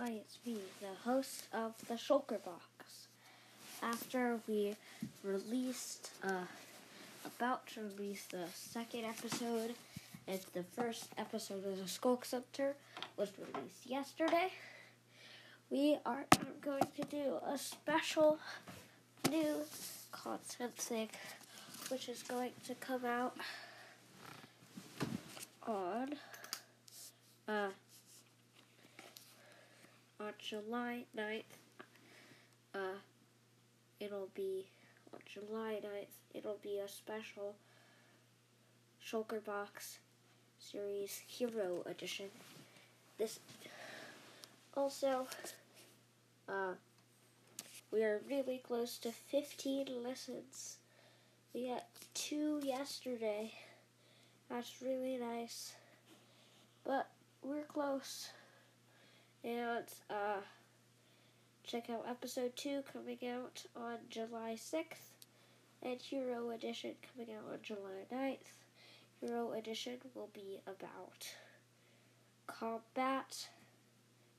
Hi, it's me, the host of the Shulker Box. After we released, about to release the second episode, and the first episode of the Skulk Scepter was released yesterday, we are going to do a special new content thing, which is going to come out on July 9th, it'll be a special Shulker Box series Hero Edition. This also, we are really close to 15 listens. We got 2 yesterday. That's really nice, but we're close. And check out episode 2 coming out on July 6th, and Hero Edition coming out on July 9th. Hero Edition will be about combat,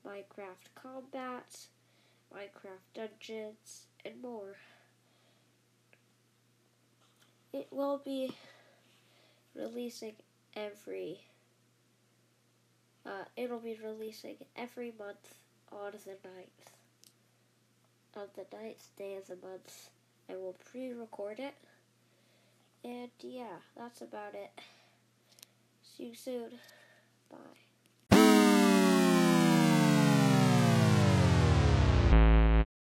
Minecraft combat, Minecraft dungeons, and more. It will be releasing every month on the 9th. On the 9th day of the month, I will pre-record it. And yeah, that's about it. See you soon. Bye.